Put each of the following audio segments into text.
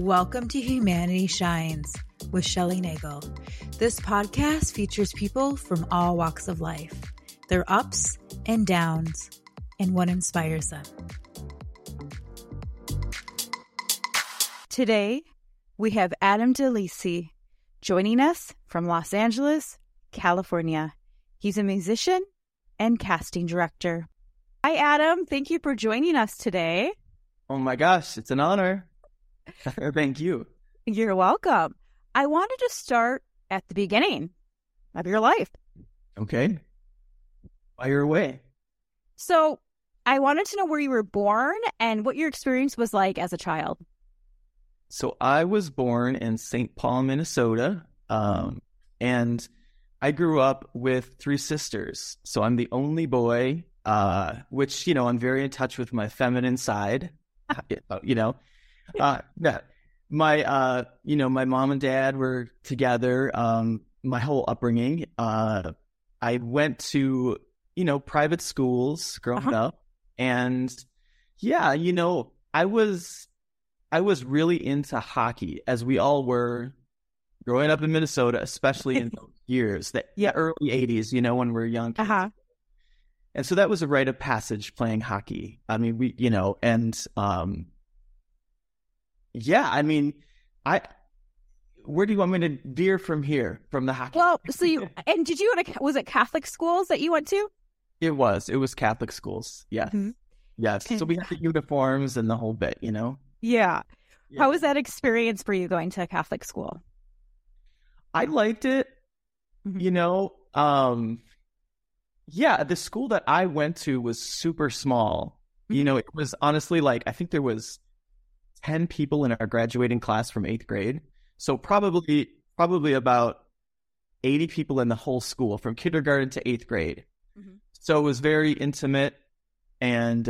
Welcome to Humanity Shines with Shelly Nagell. This podcast features people from all walks of life, their ups and downs, and what inspires them. Today, we have Adam DeLisi joining us from Los Angeles, California. He's a musician and casting director. Hi, Adam. Thank you for joining us today. Oh my gosh, it's an honor. Thank you. You're welcome. I wanted to start at the beginning of your life. Okay. Fire away. So I wanted to know where you were born and what your experience was like as a child. So I was born in St. Paul, Minnesota, and I grew up with three sisters. So I'm the only boy, which, you know, I'm very in touch with my feminine side, you know. My mom and dad were together, my whole upbringing. I went to, private schools growing up, and yeah, I was really into hockey, as we all were growing up in Minnesota, especially in those years, early 80s, when we're young kids. And so that was a rite of passage, playing hockey. I mean, we, where do you want me to veer from here, from the hockey? Well, so was it Catholic schools that you went to? It was Catholic schools. Yes. Mm-hmm. Yes. So we had the uniforms and the whole bit, Yeah. Yeah. How was that experience for you going to a Catholic school? I liked it, yeah, the school that I went to was super small. Mm-hmm. It was honestly I think there was 10 people in our graduating class from 8th grade. So probably about 80 people in the whole school from kindergarten to 8th grade. Mm-hmm. So it was very intimate and,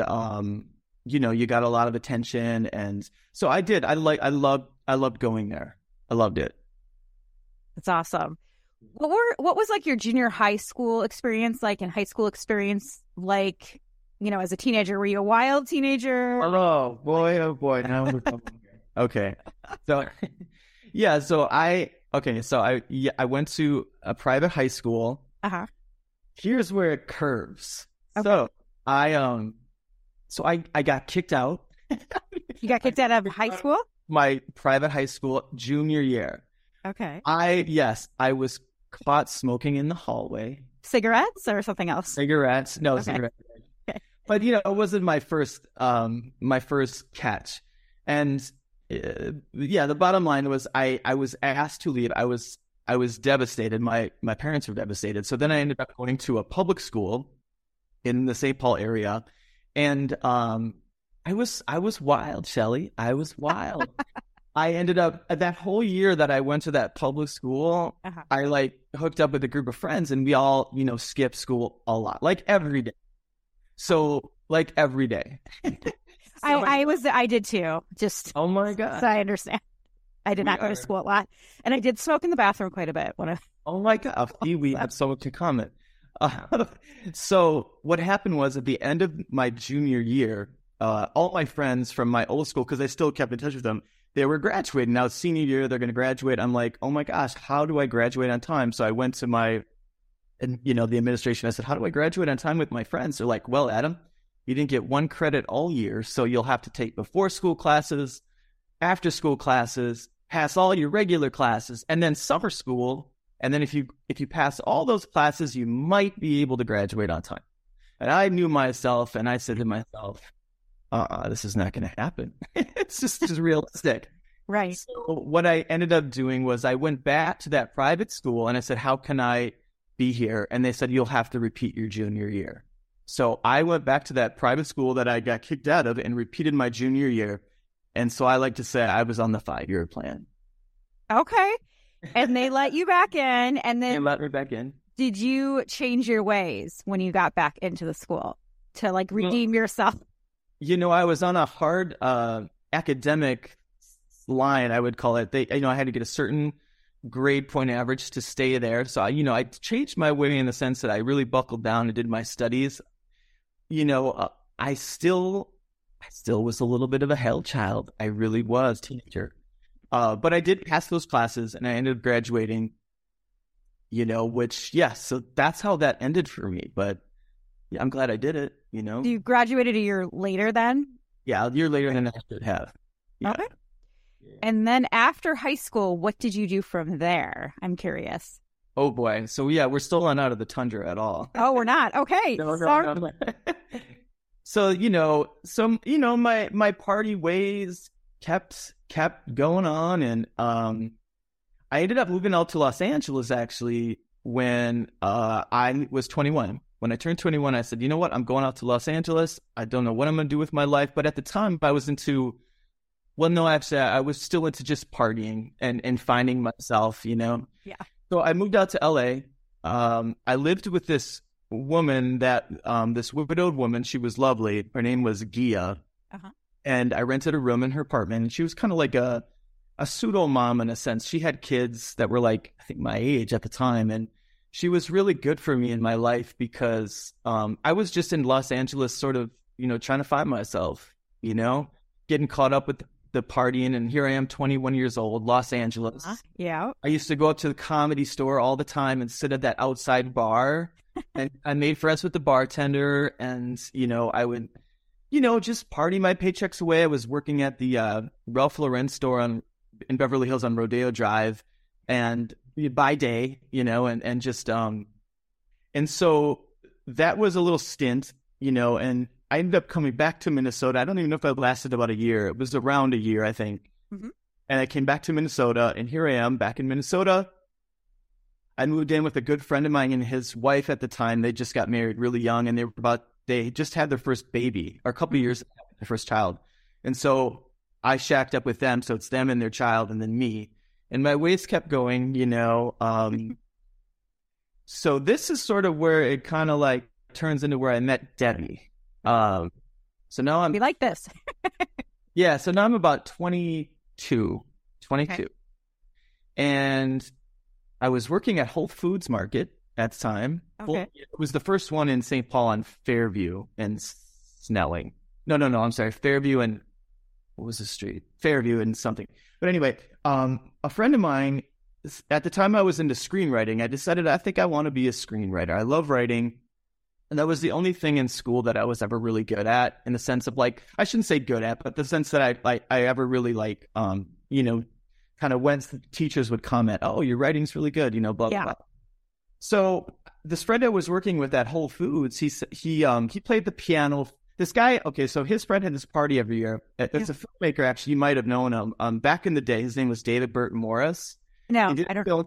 you got a lot of attention. And so I loved going there. I loved it. That's awesome. What was your junior high school experience like and high school experience like? As a teenager, were you a wild teenager? Oh, boy, oh, boy. Now we're talking. Okay. So I went to a private high school. Here's where it curves. Okay. So I got kicked out. You got kicked out of high school? My private high school junior year. Okay. I was caught smoking in the hallway. Cigarettes or something else? Cigarettes. No, okay. Cigarettes. But, it wasn't my first catch. And the bottom line was I was asked to leave. I was devastated. My parents were devastated. So then I ended up going to a public school in the St. Paul area. And I was wild, Shelly. I was wild. I ended up that whole year that I went to that public school, I hooked up with a group of friends and we all, skipped school a lot, every day. So, every day. I did too. Just, oh my God. So I understand. I did not go to school a lot. And I did smoke in the bathroom quite a bit. Oh my God. We have so much to comment. So, what happened was at the end of my junior year, all my friends from my old school, because I still kept in touch with them, they were graduating. Now, senior year, they're going to graduate. I'm like, oh my gosh, how do I graduate on time? So, I went to the administration, I said, how do I graduate on time with my friends? They're like, well, Adam, you didn't get one credit all year, so you'll have to take before school classes, after school classes, pass all your regular classes, and then summer school. And then if you pass all those classes, you might be able to graduate on time. And I knew myself, and I said to myself, this is not going to happen. It's just realistic. Right. So what I ended up doing was I went back to that private school, and I said, how can I be here? And they said, you'll have to repeat your junior year. So I went back to that private school that I got kicked out of and repeated my junior year. And so I like to say I was on the 5-year plan. Okay. And they let you back in. And then they let me back in. Did you change your ways when you got back into the school to redeem yourself? I was on a hard academic line, I would call it. They, I had to get a certain grade point average to stay there. So, I changed my way in the sense that I really buckled down and did my studies. I still was a little bit of a hell child. I really was, teenager. But I did pass those classes and I ended up graduating, you know, which, yeah, so that's how that ended for me. But yeah, I'm glad I did it, you know. You graduated a year later then? Yeah, a year later than I should have. Yeah. Okay. And then after high school, what did you do from there? I'm curious. Oh, boy. So, yeah, we're still not out of the tundra at all. Oh, we're not. Okay. No. So, you know, my party ways kept going on. And I ended up moving out to Los Angeles, actually, when I was 21. When I turned 21, I said, you know what? I'm going out to Los Angeles. I don't know what I'm going to do with my life. But at the time, I was I was still into just partying and finding myself, you know? Yeah. So I moved out to L.A. I lived with this woman this widowed woman. She was lovely. Her name was Gia. Uh-huh. And I rented a room in her apartment. And she was kind of like a pseudo-mom in a sense. She had kids that were like, I think, my age at the time. And she was really good for me in my life because I was just in Los Angeles sort of, you know, trying to find myself, you know, getting caught up with the partying, and here I am, 21 years old, Los Angeles. Yeah. I used to go up to the Comedy Store all the time and sit at that outside bar, and I made friends with the bartender, and, you know, I would, you know, just party my paychecks away. I was working at the Ralph Lauren store in Beverly Hills on Rodeo Drive, and by day, you know, and just, and so that was a little stint, you know, and I ended up coming back to Minnesota. I don't even know if I lasted about a year. It was around a year, I think. Mm-hmm. And I came back to Minnesota, and here I am back in Minnesota. I moved in with a good friend of mine and his wife at the time. They just got married really young, and they just had their first baby, or a couple of years, their first child. And so I shacked up with them. So it's them and their child, and then me. And my ways kept going, you know. So this is sort of where it kind of like turns into where I met Debbie. So now I'm... We like this. Yeah, so now I'm about 22. Okay. And I was working at Whole Foods Market at the time. Okay. It was the first one in St. Paul on Fairview and Snelling. No, I'm sorry. Fairview and... What was the street? Fairview and something. But anyway, a friend of mine... At the time I was into screenwriting, I decided I think I want to be a screenwriter. I love writing. And that was the only thing in school that I was ever really good at, in the sense of like, I shouldn't say good at, but the sense that I ever really like, you know, kind of when teachers would comment, oh, your writing's really good, you know, blah, yeah, blah, blah. So this friend I was working with at Whole Foods, he played the piano. This guy, okay, so his friend had this party every year. It's a filmmaker, actually, you might have known him. Back in the day, his name was David Burton Morris. No, He did a film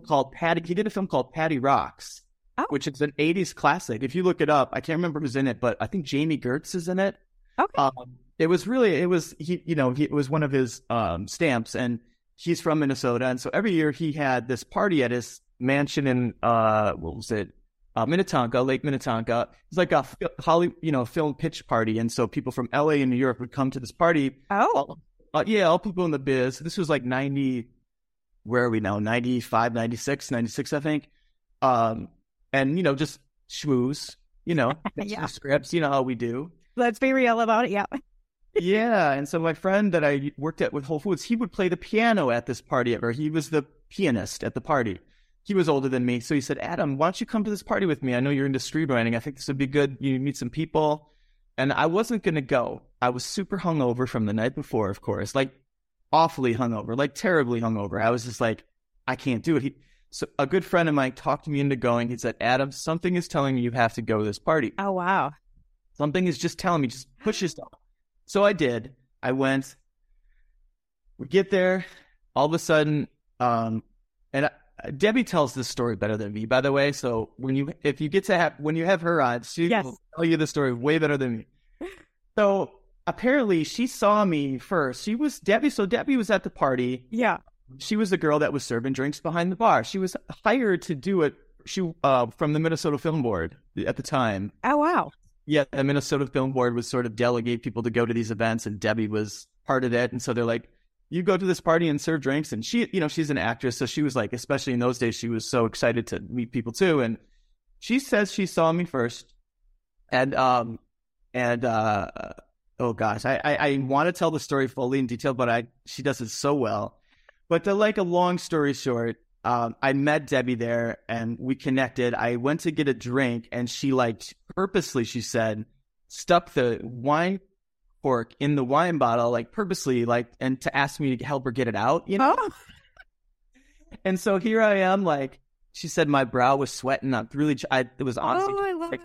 called Patty Rocks. Oh. Which is an 80s classic. If you look it up, I can't remember who's in it, but I think Jamie Gertz is in it. Okay. It was one of his stamps, and he's from Minnesota. And so every year he had this party at his mansion in, Minnetonka, Lake Minnetonka. It's like a film pitch party. And so people from LA and New York would come to this party. Oh. All people in the biz. This was like 95, 96, I think. And, you know, just schmooze, you know, yeah, scripts, you know how we do. Let's be real about it, yeah. Yeah, and so my friend that I worked at with Whole Foods, he would play the piano at this party, or he was the pianist at the party. He was older than me, so he said, Adam, why don't you come to this party with me? I know you're into screenwriting. I think this would be good. You meet some people. And I wasn't going to go. I was super hungover from the night before, of course, like awfully hungover, like terribly hungover. I was just like, I can't do it. So a good friend of mine talked me into going. He said, Adam, something is telling me you have to go to this party. Oh, wow. Something is just telling me, just push yourself. So I did. I went. We get there. All of a sudden, Debbie tells this story better than me, by the way. So when you have her on, she will tell you the story way better than me. So apparently she saw me first. She was Debbie. So Debbie was at the party. Yeah. She was the girl that was serving drinks behind the bar. She was hired to do it from the Minnesota Film Board at the time. Oh, wow. Yeah, the Minnesota Film Board would sort of delegate people to go to these events, and Debbie was part of that. And so they're like, you go to this party and serve drinks. And she, you know, she's an actress. So she was like, especially in those days, she was so excited to meet people too. And she says she saw me first. And And oh gosh, I want to tell the story fully in detail, but she does it so well. But to like a long story short, I met Debbie there and we connected. I went to get a drink and she purposely, she said, stuck the wine cork in the wine bottle, purposely, and to ask me to help her get it out, you know? Oh. And so here I am, she said my brow was sweating up. Really, it was honestly, oh, I love it.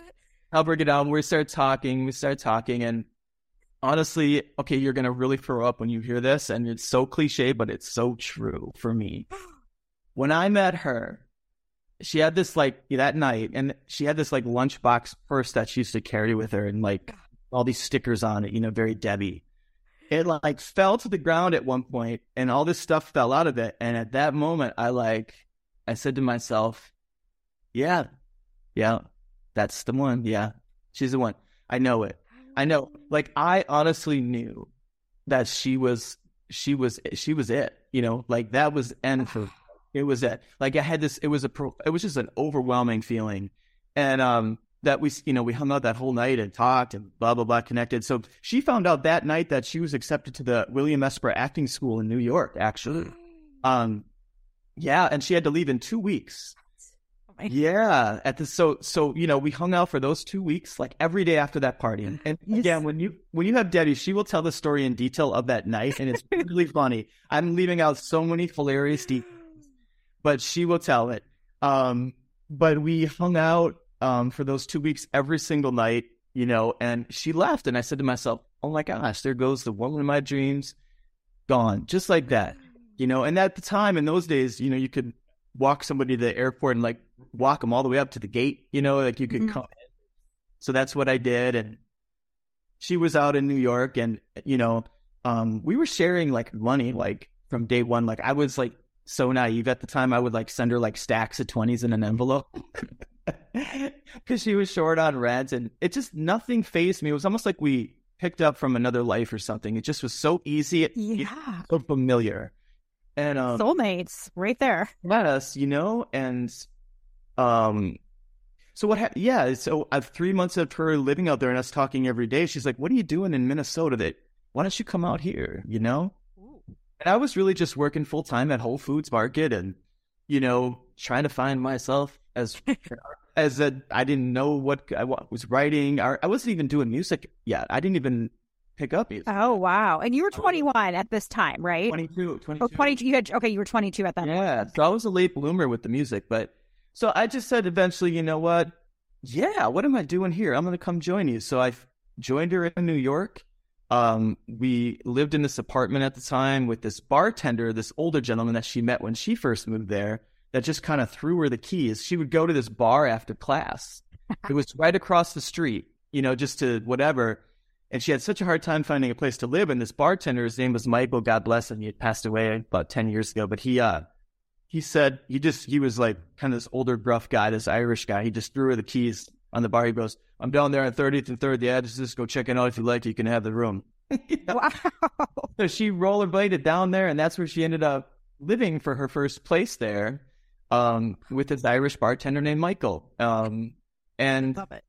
Help her get out. And we started talking. And honestly, okay, you're going to really throw up when you hear this. And it's so cliche, but it's so true for me. When I met her, she had this that night, and she had this lunchbox purse that she used to carry with her, and all these stickers on it, you know, very Debbie. It fell to the ground at one point, and all this stuff fell out of it. And at that moment, I said to myself, yeah, that's the one. Yeah, she's the one. I know it. I know. I honestly knew that she was it. You know, that was end for. It was it. I had this. It was just an overwhelming feeling, and that we hung out that whole night and talked and blah blah blah, connected. So she found out that night that she was accepted to the William Esper Acting School in New York. Actually, yeah, and she had to leave in 2 weeks. Oh yeah, at the so you know, we hung out for those 2 weeks, every day after that party. And yes. Again, when you have Debbie, she will tell the story in detail of that night, and it's really funny. I'm leaving out so many hilarious details. But she will tell it. But we hung out for those 2 weeks every single night, you know, and she left. And I said to myself, oh, my gosh, there goes the woman of my dreams, gone, just like that, you know. And at the time, in those days, you know, you could walk somebody to the airport and, walk them all the way up to the gate, you know, you could come in. So that's what I did. And she was out in New York, and, you know, we were sharing, money, from day one. I was, so naive at the time. I would send her stacks of 20s in an envelope because she was short on rent, and it just nothing fazed me. It was almost like we picked up from another life or something. It just was so easy, it so familiar, and soulmates right there. Let us, you know, and so what? So I've 3 months of her living out there and us talking every day. She's like, "What are you doing in Minnesota? Why don't you come out here?" You know. And I was really just working full time at Whole Foods Market, and you know, trying to find myself I didn't know what I was writing. I wasn't even doing music yet. I didn't even pick up music. Oh wow! And you were 21 at this time, right? 22. Oh, 22. You were 22 at that point. Yeah. So I was a late bloomer with the music, but so I just said eventually, you know what? Yeah. What am I doing here? I'm going to come join you. So I joined her in New York. We lived in this apartment at the time with this bartender, this older gentleman that she met when she first moved there, that just kind of threw her the keys. She would go to this bar after class. It was right across the street, you know, just to whatever. And she had such a hard time finding a place to live. And this bartender, his name was Michael, God bless him. He had passed away about 10 years ago, but he said, he was kind of this older gruff guy, this Irish guy. He just threw her the keys on the bar. He goes, "I'm down there on 30th and 3rd. The address is, go check it out. If you like, you can have the room." Wow. So she rollerbladed down there, and that's where she ended up living for her first place there, with this Irish bartender named Michael. And love it.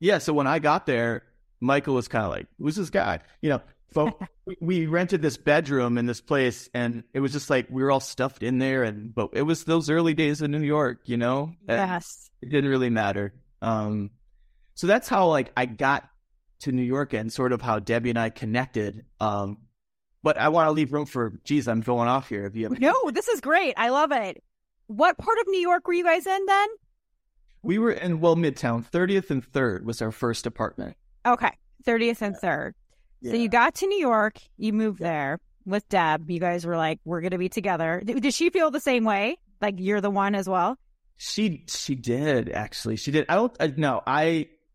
Yeah, so when I got there, Michael was kind of "Who's this guy?" You know. So we rented this bedroom in this place, and it was just we were all stuffed in there, but it was those early days in New York, you know. Yes. It didn't really matter. So that's how I got to New York, and sort of how Debbie and I connected. But I want to leave room for, geez, I'm going off here. No, this is great. I love it. What part of New York were you guys in then? We were in, Midtown. 30th and 3rd was our first apartment. Okay. 30th and 3rd. Yeah. So you got to New York, you moved there with Deb. You guys were we're going to be together. Did she feel the same way? You're the one as well? She did, actually. She did.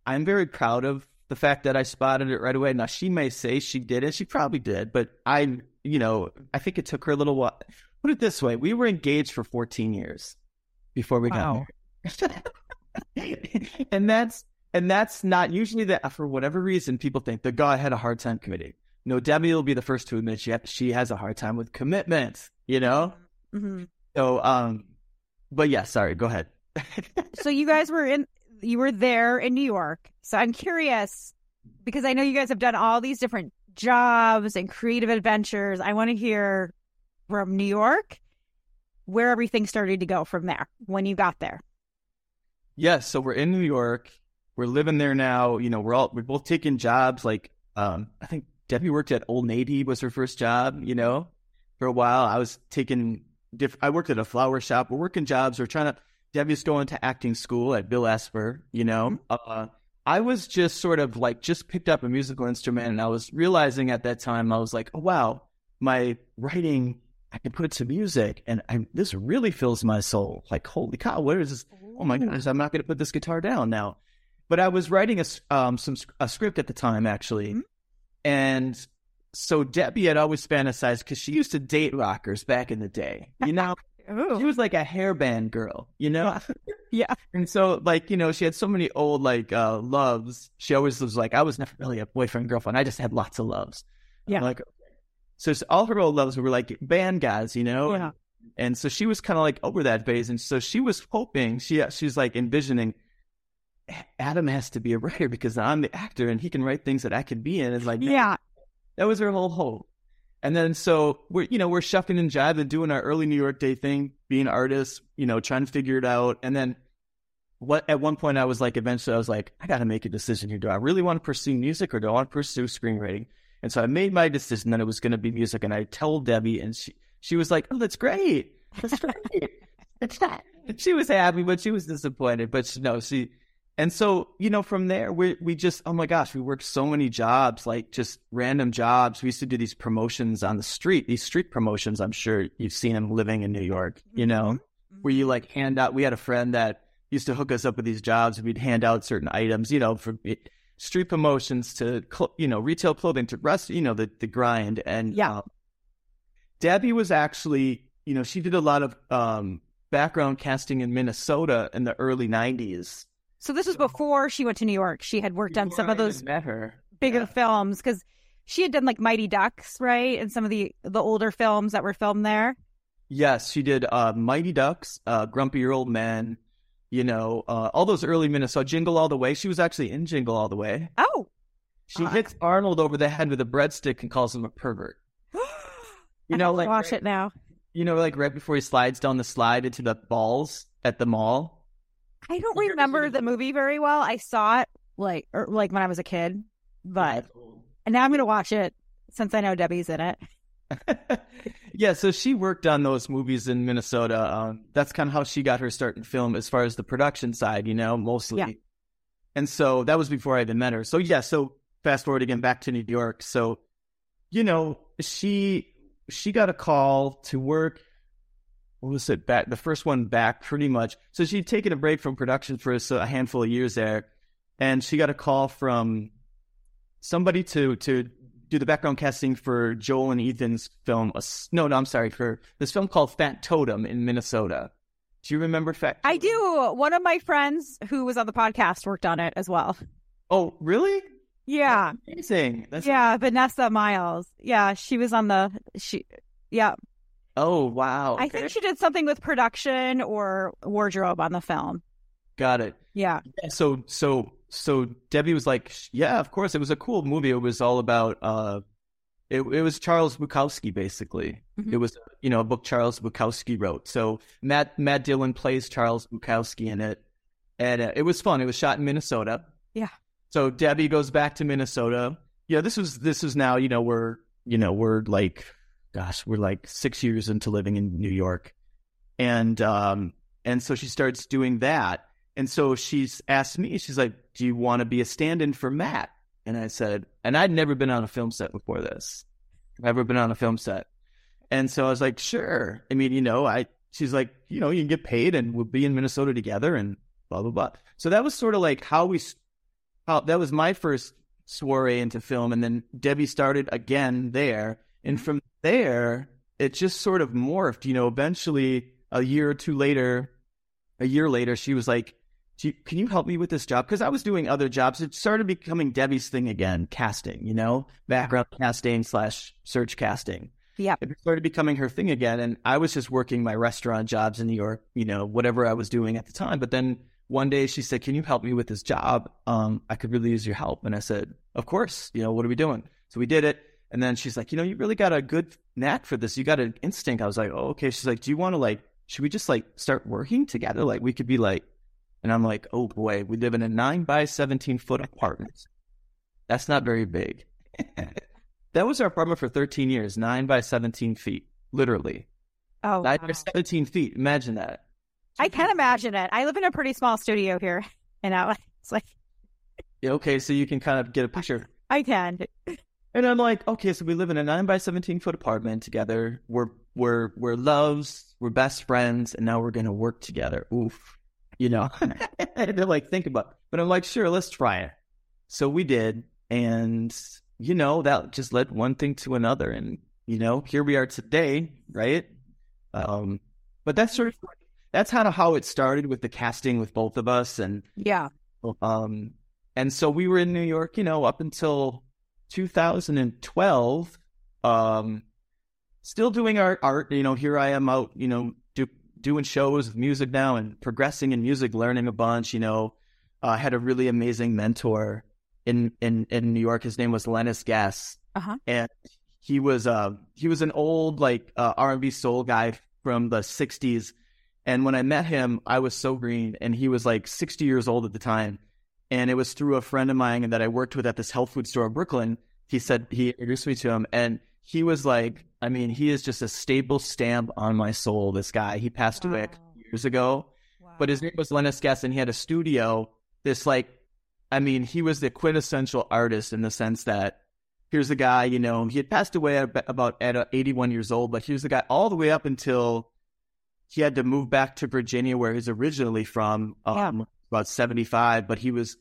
I'm very proud of the fact that I spotted it right away. Now, she may say she didn't. She probably did. But I think it took her a little while. Put it this way. We were engaged for 14 years before we got married. and that's not usually that. For whatever reason, people think that God had a hard time committing. No, Debbie will be the first to admit she has a hard time with commitment, you know? Mm-hmm. So, but yeah, sorry, go ahead. So you guys were there in New York. So I'm curious, because I know you guys have done all these different jobs and creative adventures. I want to hear from New York where everything started to go from there when you got there. Yes. So we're in New York. We're living there now. You know, we're both taking jobs. Like, I think Debbie worked at Old Navy was her first job, you know, for a while. I was taking I worked at a flower shop. We're working jobs. We're trying to, Debbie's going to acting school at Bill Esper, you know. I was just sort of like, just picked up a musical instrument, and I was realizing at that time, I was like, oh, wow, my writing, I can put it to music, and this really fills my soul. Like, holy cow, what is this? Oh my gosh, I'm not going to put this guitar down now. But I was writing a script at the time, actually. And so Debbie had always fantasized, because she used to date rockers back in the day, you know. She was like a hairband girl, you know? Yeah. And so, like, you know, she had so many old, like, loves. She always was like, I was never really a boyfriend, girlfriend. I just had lots of loves. Yeah. Like, so all her old loves were, like, band guys, you know? Yeah. And so she was kind of, like, over that phase. And so she was hoping, she's, like, envisioning, Adam has to be a writer because I'm the actor and he can write things that I could be in. And, like, yeah. That was her whole hope. And then so we're shuffling and jiving, doing our early New York Day thing, being artists, you know, trying to figure it out. And then at one point I was like, eventually I was like, I got to make a decision here. Do I really want to pursue music or do I want to pursue screenwriting? And so I made my decision that it was going to be music. And I told Debbie, and she was like, oh, that's great. That's great. That's that. She was happy, but she was disappointed. But no, and so, you know, from there, we just, oh my gosh, we worked so many jobs, like just random jobs. We used to do these promotions on the street, these street promotions. I'm sure you've seen them living in New York, you know, where you like hand out. We had a friend that used to hook us up with these jobs, and we'd hand out certain items, you know, from street promotions to, you know, retail clothing to rest, you know, the grind. And yeah, Debbie was actually, you know, she did a lot of background casting in Minnesota in the early 90s. So this was before she went to New York. She had worked on some of those bigger films, because she had done like Mighty Ducks, right? And some of the older films that were filmed there. Yes, she did Mighty Ducks, Grumpy Old Men, you know, all those early Minnesota, Jingle All the Way. She was actually in Jingle All the Way. Oh. She hits Arnold over the head with a breadstick and calls him a pervert. You know, like watch it now. You know, like right before he slides down the slide into the balls at the mall. I don't remember the movie very well. I saw it like when I was a kid, but and now I'm going to watch it since I know Debbie's in it. Yeah, so she worked on those movies in Minnesota. That's kind of how she got her start in film as far as the production side, you know, mostly. Yeah. And so that was before I even met her. So yeah, so fast forward again back to New York. So, you know, she got a call to work. What was it? Back, the first one back, pretty much. So she'd taken a break from production for a handful of years there, and she got a call from somebody to do the background casting for Joel and Ethan's film. For this film called Fat Totem in Minnesota. Do you remember Fat Totem? I do. One of my friends who was on the podcast worked on it as well. Oh, really? Yeah. That's amazing. Vanessa Miles. Yeah, she was on yeah. Oh, wow. Okay. I think she did something with production or wardrobe on the film. Got it. Yeah. So Debbie was like, yeah, of course. It was a cool movie. It was all about, it was Charles Bukowski, basically. Mm-hmm. It was, you know, a book Charles Bukowski wrote. So Matt Dillon plays Charles Bukowski in it. And it was fun. It was shot in Minnesota. Yeah. So Debbie goes back to Minnesota. Yeah, this was now, you know, we're like... Gosh, we're like 6 years into living in New York. And so she starts doing that. And so she's asked me, she's like, do you want to be a stand-in for Matt? And I said, and I'd never been on a film set before this. I've never been on a film set. And so I was like, sure. I mean, you know, she's like, you know, you can get paid and we'll be in Minnesota together and blah, blah, blah. So that was sort of like how that was my first soiree into film. And then Debbie started again there. And from there, it just sort of morphed, you know. Eventually, a year later, she was like, can you help me with this job? Because I was doing other jobs. It started becoming Debbie's thing again, casting, you know, background casting / search casting. Yeah. It started becoming her thing again. And I was just working my restaurant jobs in New York, you know, whatever I was doing at the time. But then one day she said, can you help me with this job? I could really use your help. And I said, of course, you know, what are we doing? So we did it. And then she's like, you know, you really got a good knack for this. You got an instinct. I was like, oh, okay. She's like, do you want to like, should we just like start working together? Like we could be like, and I'm like, oh boy, we live in a 9 by 17 foot apartment. That's not very big. That was our apartment for 13 years, 9 by 17 feet, literally. Oh, 9 by 17 feet. Imagine that. I can imagine it. I live in a pretty small studio here in LA. It's like, yeah, okay, so you can kind of get a picture. I can. And I'm like, okay, so we live in a 9 by 17 foot apartment together. We're loves. We're best friends, and now we're gonna work together. Oof, you know. And they're like, think about it. But I'm like, sure, let's try it. So we did, and you know, that just led one thing to another, and you know, here we are today, right? But that's sort of that's how it started with the casting with both of us, and yeah. And so we were in New York, you know, up until 2012, still doing our art. You know, here I am out, you know, doing shows with music now and progressing in music, learning a bunch. You know, I had a really amazing mentor in New York. His name was Lennis Guest, and he was an old like R&B soul guy from the '60s. And when I met him, I was so green, and he was like 60 years old at the time. And it was through a friend of mine that I worked with at this health food store in Brooklyn. He said, he introduced me to him, and he was like, I mean, he is just a staple stamp on my soul, this guy. He passed away a couple years ago, but his name was Lennis Guest, and he had a studio. This like, I mean, he was the quintessential artist in the sense that here's the guy, you know, he had passed away at 81 years old, but here's the guy all the way up until he had to move back to Virginia, where he's originally from, about 75, but he was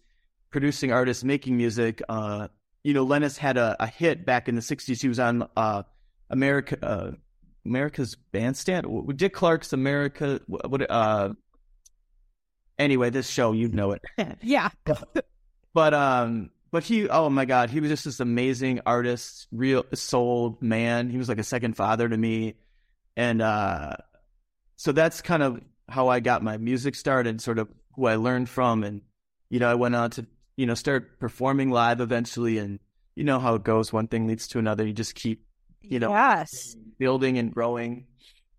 producing artists, making music. You know, Lennis had a hit back in the 60s. He was on America's Bandstand. Dick Clark's America. Anyway, this show, you know it. Yeah. But he, oh my God, he was just this amazing artist, real soul man. He was like a second father to me. And so that's kind of how I got my music started, sort of who I learned from. And, you know, I went on to, you know, start performing live eventually. And you know how it goes. One thing leads to another. You just keep, you know, building and growing.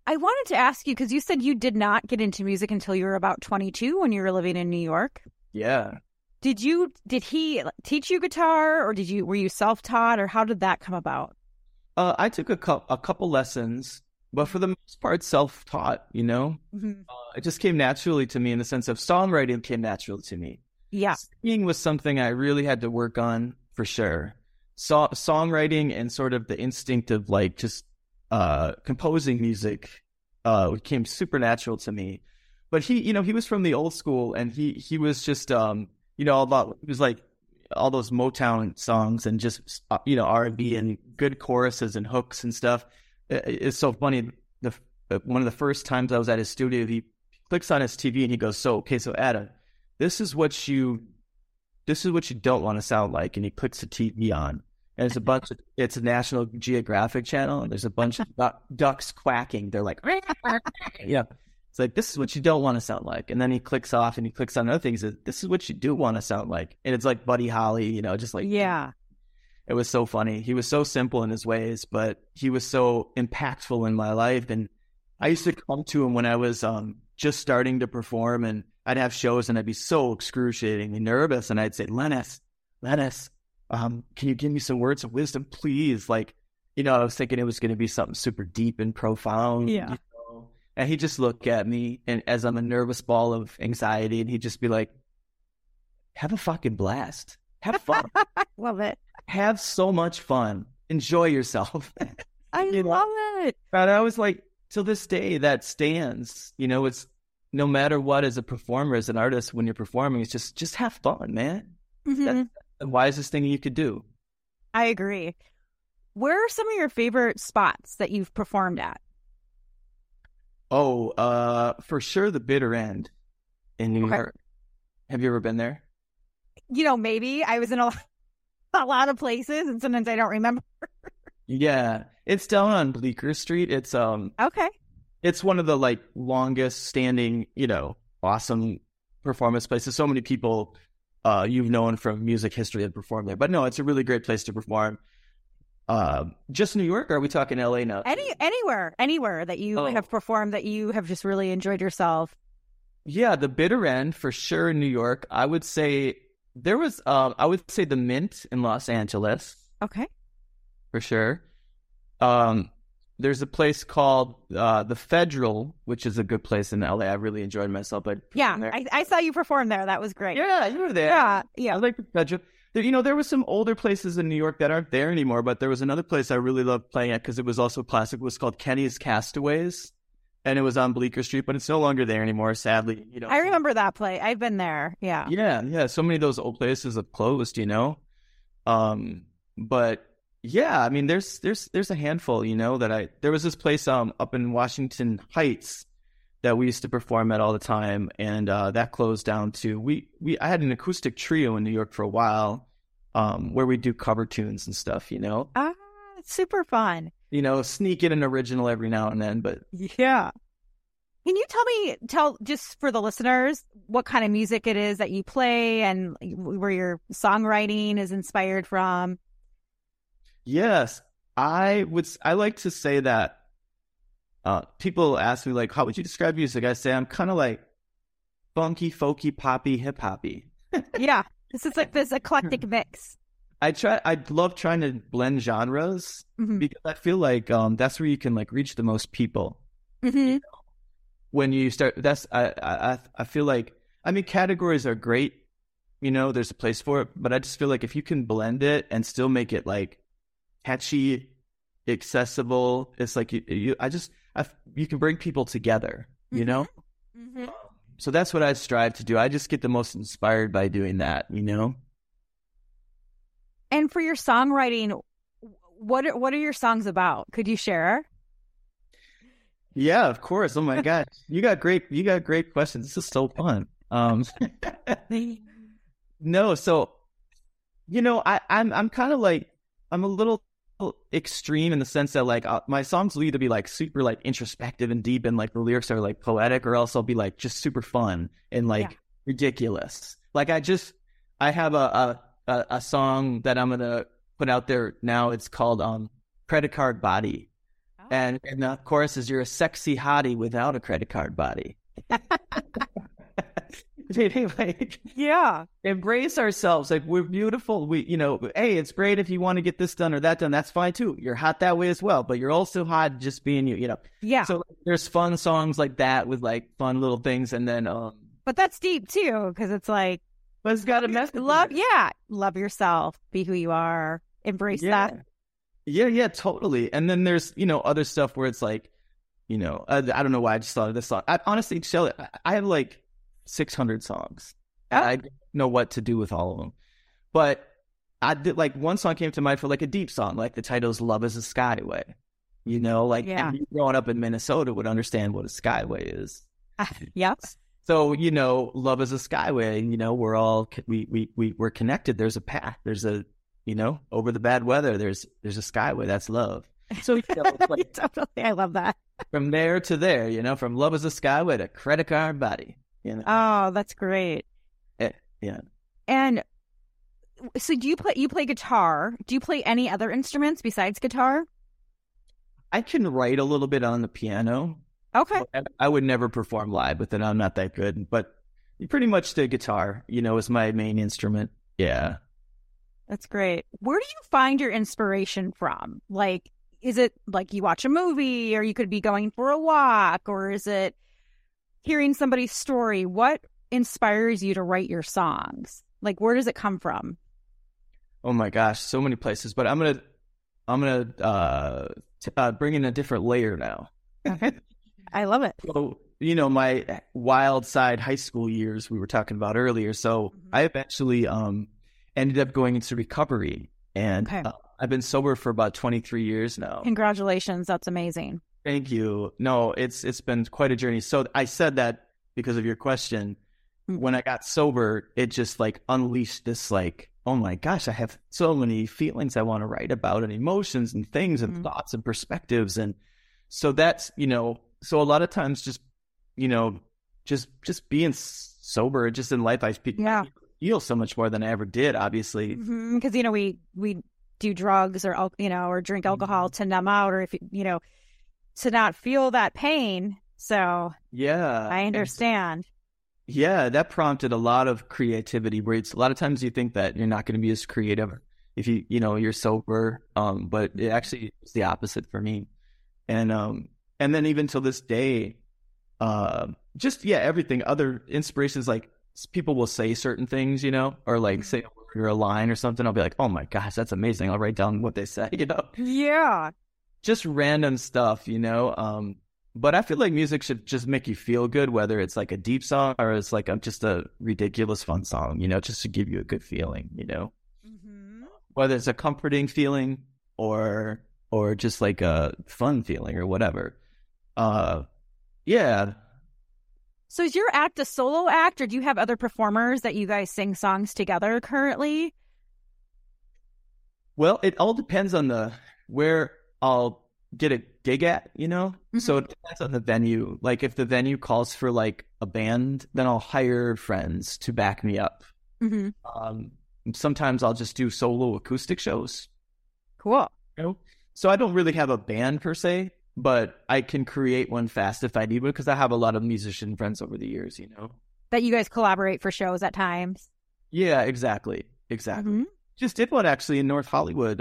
I wanted to ask you, because you said you did not get into music until you were about 22 when you were living in New York. Yeah. Did he teach you guitar, or were you self-taught, or how did that come about? I took a couple lessons, but for the most part, self-taught, you know? Mm-hmm. It just came naturally to me in the sense of songwriting came naturally to me. Yeah. Singing was something I really had to work on, for sure. Songwriting and sort of the instinct of, like, just composing music became supernatural to me. But he, you know, he was from the old school, and he was just, you know, it was like all those Motown songs and just, you know, R&B and good choruses and hooks and stuff. It's so funny. One of the first times I was at his studio, he clicks on his TV and he goes, "So Adam, this is what you don't want to sound like." And he puts the TV on, and it's a bunch of, it's a National Geographic channel, and there's a bunch of ducks quacking. They're like, yeah. It's like, this is what you don't want to sound like. And then he clicks off and he clicks on other things. This is what you do want to sound like, and it's like Buddy Holly, you know, just like yeah. It was so funny. He was so simple in his ways, but he was so impactful in my life. And I used to come to him when I was just starting to perform, and I'd have shows, and I'd be so excruciatingly nervous. And I'd say, Lennis, can you give me some words of wisdom, please? Like, you know, I was thinking it was going to be something super deep and profound. Yeah. You know? And he'd just look at me, and as I'm a nervous ball of anxiety, and he'd just be like, have a fucking blast. Have fun. Love it. Have so much fun. Enjoy yourself. I love it. And I was like, till this day, that stands. You know, it's no matter what, as a performer, as an artist, when you're performing, it's just have fun, man. Mm-hmm. That's the wisest thing you could do. I agree. Where are some of your favorite spots that you've performed at? Oh, for sure, the Bitter End in New York. Have you ever been there? You know, maybe. I was in a lot of places, and sometimes I don't remember. Yeah. It's down on Bleecker Street. It's it's one of the like longest standing, you know, awesome performance place. There's so many people you've known from music history that perform there. But no, it's a really great place to perform. Just New York, or are we talking LA now? Anywhere that you have performed that you have just really enjoyed yourself. Yeah, the Bitter End for sure in New York. I would say there was I would say the Mint in Los Angeles. Okay. For sure. There's a place called the Federal, which is a good place in LA. I really enjoyed myself. I saw you perform there. That was great. Yeah, you were there. Yeah. I like the Federal. You know, there were some older places in New York that aren't there anymore, but there was another place I really loved playing at because it was also classic. It was called Kenny's Castaways, and it was on Bleecker Street, but it's no longer there anymore, sadly. You know, I remember that play. I've been there. Yeah. Yeah. So many of those old places have closed, you know. But yeah, I mean, there's a handful, you know, that there was this place up in Washington Heights that we used to perform at all the time, and that closed down too. I had an acoustic trio in New York for a while, where we do cover tunes and stuff, you know. It's super fun. You know, sneak in an original every now and then, but yeah. Can you tell just for the listeners what kind of music it is that you play and where your songwriting is inspired from? Yes, I like to say that. People ask me, like, how would you describe music? I say I'm kind of like funky, folky, poppy, hip hoppy. Yeah, this is like this eclectic mix. I love trying to blend genres because I feel like that's where you can like reach the most people. Mm-hmm. You know? When you start, I feel like, I mean, categories are great. You know, there's a place for it, but I just feel like if you can blend it and still make it like catchy, accessible, it's like you can bring people together, you know. Mm-hmm. So that's what I strive to do. I just get the most inspired by doing that, you know. And for your songwriting, what are your songs about? Could you share? Yeah, of course. Oh my god, you got great questions. This is so fun. No, so you know, I'm kind of like, I'm a little extreme in the sense that like my songs will either be like super like introspective and deep and like the lyrics are like poetic, or else I'll be like just super fun and like ridiculous. Like I have a song that I'm gonna put out there now. It's called Credit Card Body. Oh. And the chorus is, you're a sexy hottie without a credit card body. Like, yeah, embrace ourselves. Like, we're beautiful. We, you know, hey, it's great if you want to get this done or that done. That's fine too. You're hot that way as well, but you're also hot just being you. You know. Yeah. So like, there's fun songs like that with like fun little things, and then. But that's deep too, because it's like. But it's got a message. Love yourself. Be who you are. Embrace that. Yeah, totally. And then there's, you know, other stuff where it's like, you know, I don't know why I just thought of this song. Honestly, Shelly, I have like 600 songs. Oh. I don't know what to do with all of them, but I did, like, one song came to mind for like a deep song, like the title's "Love Is a Skyway," you know, like you growing up in Minnesota would understand what a skyway is. Yep. So you know, love is a skyway, and you know, we're all we're connected. There's a path. There's a, you know, over the bad weather. There's a skyway. That's love. So you know, it's like, totally, I love that. From there to there, you know, from love is a skyway to credit card body. You know? Oh, that's great. Yeah. And so do you play guitar? Do you play any other instruments besides guitar? I can write a little bit on the piano. Okay. I would never perform live with it. I'm not that good, but pretty much the guitar, you know, is my main instrument. Yeah. That's great. Where do you find your inspiration from? Like, is it like you watch a movie, or you could be going for a walk, or is it hearing somebody's story? What inspires you to write your songs? Like, where does it come from? Oh my gosh, so many places. But I'm gonna bring in a different layer now. I love it. So, you know, my wild side high school years we were talking about earlier. So I eventually ended up going into recovery, and I've been sober for about 23 years now. Congratulations, that's amazing. Thank you. No, it's been quite a journey. So I said that because of your question. When I got sober, it just like unleashed this like, oh my gosh, I have so many feelings I want to write about, and emotions and things and thoughts and perspectives. And so that's, you know, so a lot of times just, you know, just being sober, just in life, I feel so much more than I ever did, obviously. Because, you know, we do drugs or, you know, or drink alcohol to numb out, or, if you know, to not feel that pain. So yeah, I understand. Yeah, that prompted a lot of creativity, where it's a lot of times you think that you're not going to be as creative if you know, you're sober, but it actually was the opposite for me. And then even till this day, everything, other inspirations, like people will say certain things, you know, or like say a line or something. I'll be like, oh my gosh, that's amazing. I'll write down what they say, you know? Yeah. Just random stuff, you know? But I feel like music should just make you feel good, whether it's like a deep song or it's like just a ridiculous fun song, you know, just to give you a good feeling, you know? Mm-hmm. Whether it's a comforting feeling or just like a fun feeling or whatever. Yeah. So is your act a solo act, or do you have other performers that you guys sing songs together currently? Well, it all depends on where I'll get a gig at, you know? Mm-hmm. So it depends on the venue. Like if the venue calls for like a band, then I'll hire friends to back me up. Mm-hmm. Sometimes I'll just do solo acoustic shows. Cool. You know? So I don't really have a band per se, but I can create one fast if I need one, because I have a lot of musician friends over the years, you know. That you guys collaborate for shows at times. Yeah, exactly. Exactly. Mm-hmm. Just did one actually in North Hollywood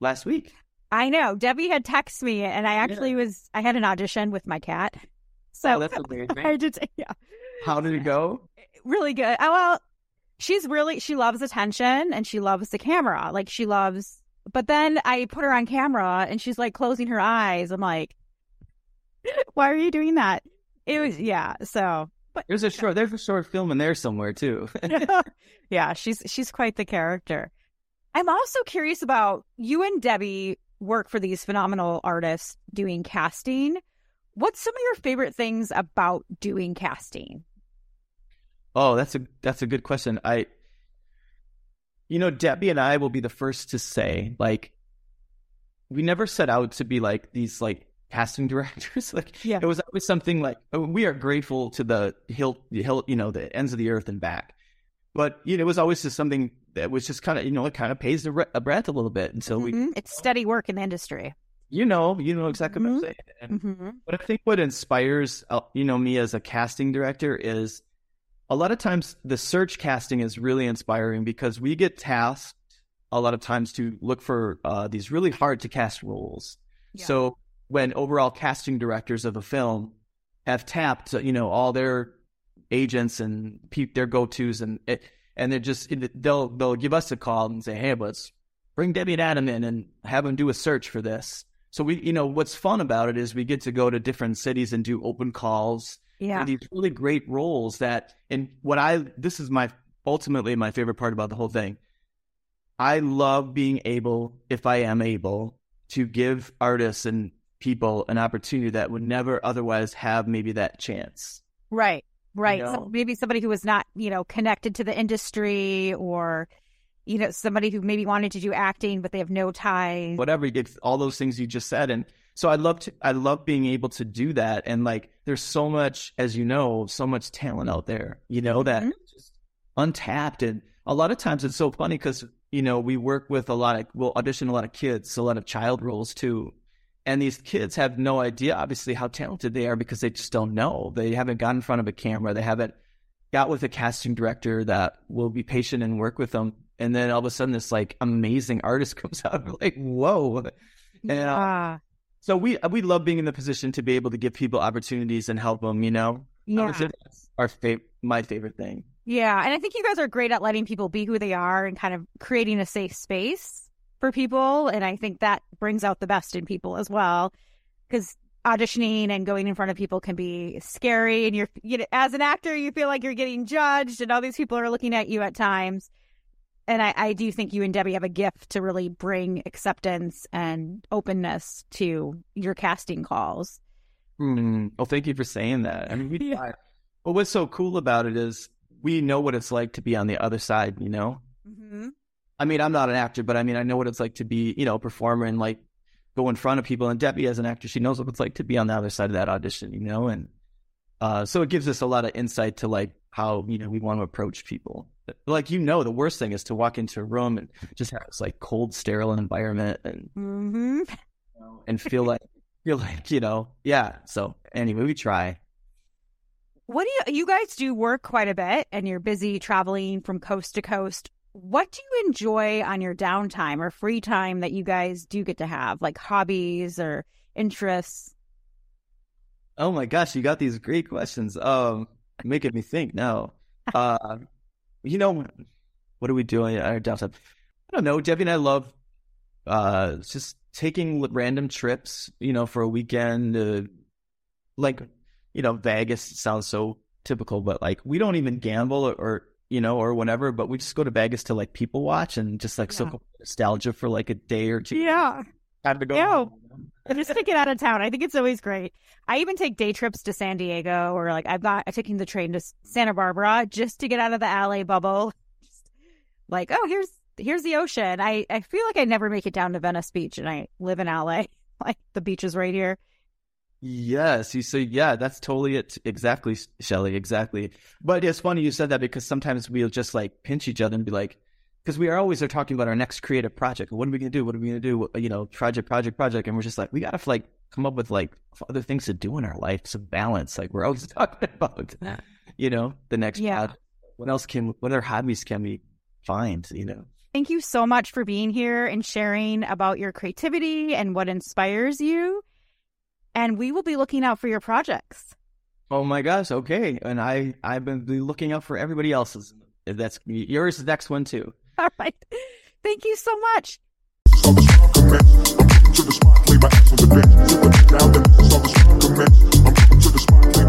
last week. I know. Debbie had texted me, and I actually I had an audition with my cat. So that's a weird thing. I did, yeah. How did it go? Really good. Oh, well, she loves attention, and she loves the camera. Like she loves... But then I put her on camera and she's like closing her eyes. I'm like, why are you doing that? It was, yeah. So, but there's a short film in there somewhere too. Yeah. She's quite the character. I'm also curious about, you and Debbie work for these phenomenal artists doing casting. What's some of your favorite things about doing casting? Oh, that's a good question. You know, Debbie and I will be the first to say, like, we never set out to be like these like casting directors. Like, yeah. It was always something like, we are grateful to the hill, you know, the ends of the earth and back. But, you know, it was always just something that was just kind of, you know, it kind of pays a breath a little bit until we. It's steady work in the industry. You know exactly what I'm saying. And, but I think what inspires, you know, me as a casting director is, a lot of times the search casting is really inspiring, because we get tasked a lot of times to look for these really hard to cast roles. Yeah. So when overall casting directors of a film have tapped, you know, all their agents and their go-tos, and they're just, they'll give us a call and say, hey, let's bring Debbie and Adam in and have them do a search for this. So we, you know, what's fun about it is we get to go to different cities and do open calls. Yeah, these really great roles this is ultimately my favorite part about the whole thing. I love being able, if I am able, to give artists and people an opportunity that would never otherwise have maybe that chance. Right. You know? So maybe somebody who was not, you know, connected to the industry, or, you know, somebody who maybe wanted to do acting, but they have no ties. Whatever, it's all those things you just said. And so I love being able to do that. And like, there's so much, as you know, so much talent out there, you know, that just untapped. And a lot of times it's so funny because, you know, we'll audition a lot of kids, so a lot of child roles too. And these kids have no idea, obviously, how talented they are, because they just don't know. They haven't got in front of a camera. They haven't got with a casting director that will be patient and work with them. And then all of a sudden this like amazing artist comes out. We're like, whoa. And so we love being in the position to be able to give people opportunities and help them, you know? Yeah. That's my favorite thing. Yeah, and I think you guys are great at letting people be who they are and kind of creating a safe space for people. And I think that brings out the best in people as well, because auditioning and going in front of people can be scary. And you know, as an actor, you feel like you're getting judged and all these people are looking at you at times. And I do think you and Debbie have a gift to really bring acceptance and openness to your casting calls. Well, thank you for saying that. I mean, well, what's so cool about it is we know what it's like to be on the other side, you know? Mm-hmm. I mean, I'm not an actor, but I mean, I know what it's like to be, you know, a performer and like go in front of people. And Debbie, as an actor, she knows what it's like to be on the other side of that audition, you know? And So it gives us a lot of insight to like how, you know, we want to approach people. Like, you know, the worst thing is to walk into a room and just have this like cold, sterile environment and mm-hmm. you know, and feel like, you know, yeah. So anyway, we try. What do you guys do work quite a bit and you're busy traveling from coast to coast. What do you enjoy on your downtime or free time that you guys do get to have, like hobbies or interests? Oh my gosh, you got these great questions. Making me think now. You know, what are we doing at our downtime? I don't know. Debbie and I love just taking random trips, you know, for a weekend. Like, you know, Vegas sounds so typical, but like we don't even gamble or you know, or whatever, but we just go to Vegas to like people watch and just like so nostalgia for like a day or two. Yeah. Time to go. I'm just gonna get out of town. I think it's always great. I even take day trips to San Diego, or like I'm taking the train to Santa Barbara just to get out of the LA bubble. Just like, oh, here's the ocean. I feel like I never make it down to Venice Beach, and I live in LA. Like the beach is right here. Yes. You see, yeah, that's totally it. Exactly, Shelly. Exactly. But it's funny you said that because sometimes we'll just like pinch each other and be like, because we are always talking about our next creative project. What are we going to do? What are we going to do? You know, project. And we're just like, we got to like come up with like other things to do in our life. Some balance. Like we're always talking about, you know, the next project. What other hobbies can we find, you know? Thank you so much for being here and sharing about your creativity and what inspires you. And we will be looking out for your projects. Oh my gosh, okay. And I've been looking out for everybody else's. That's yours is the next one too. All right. Thank you so much.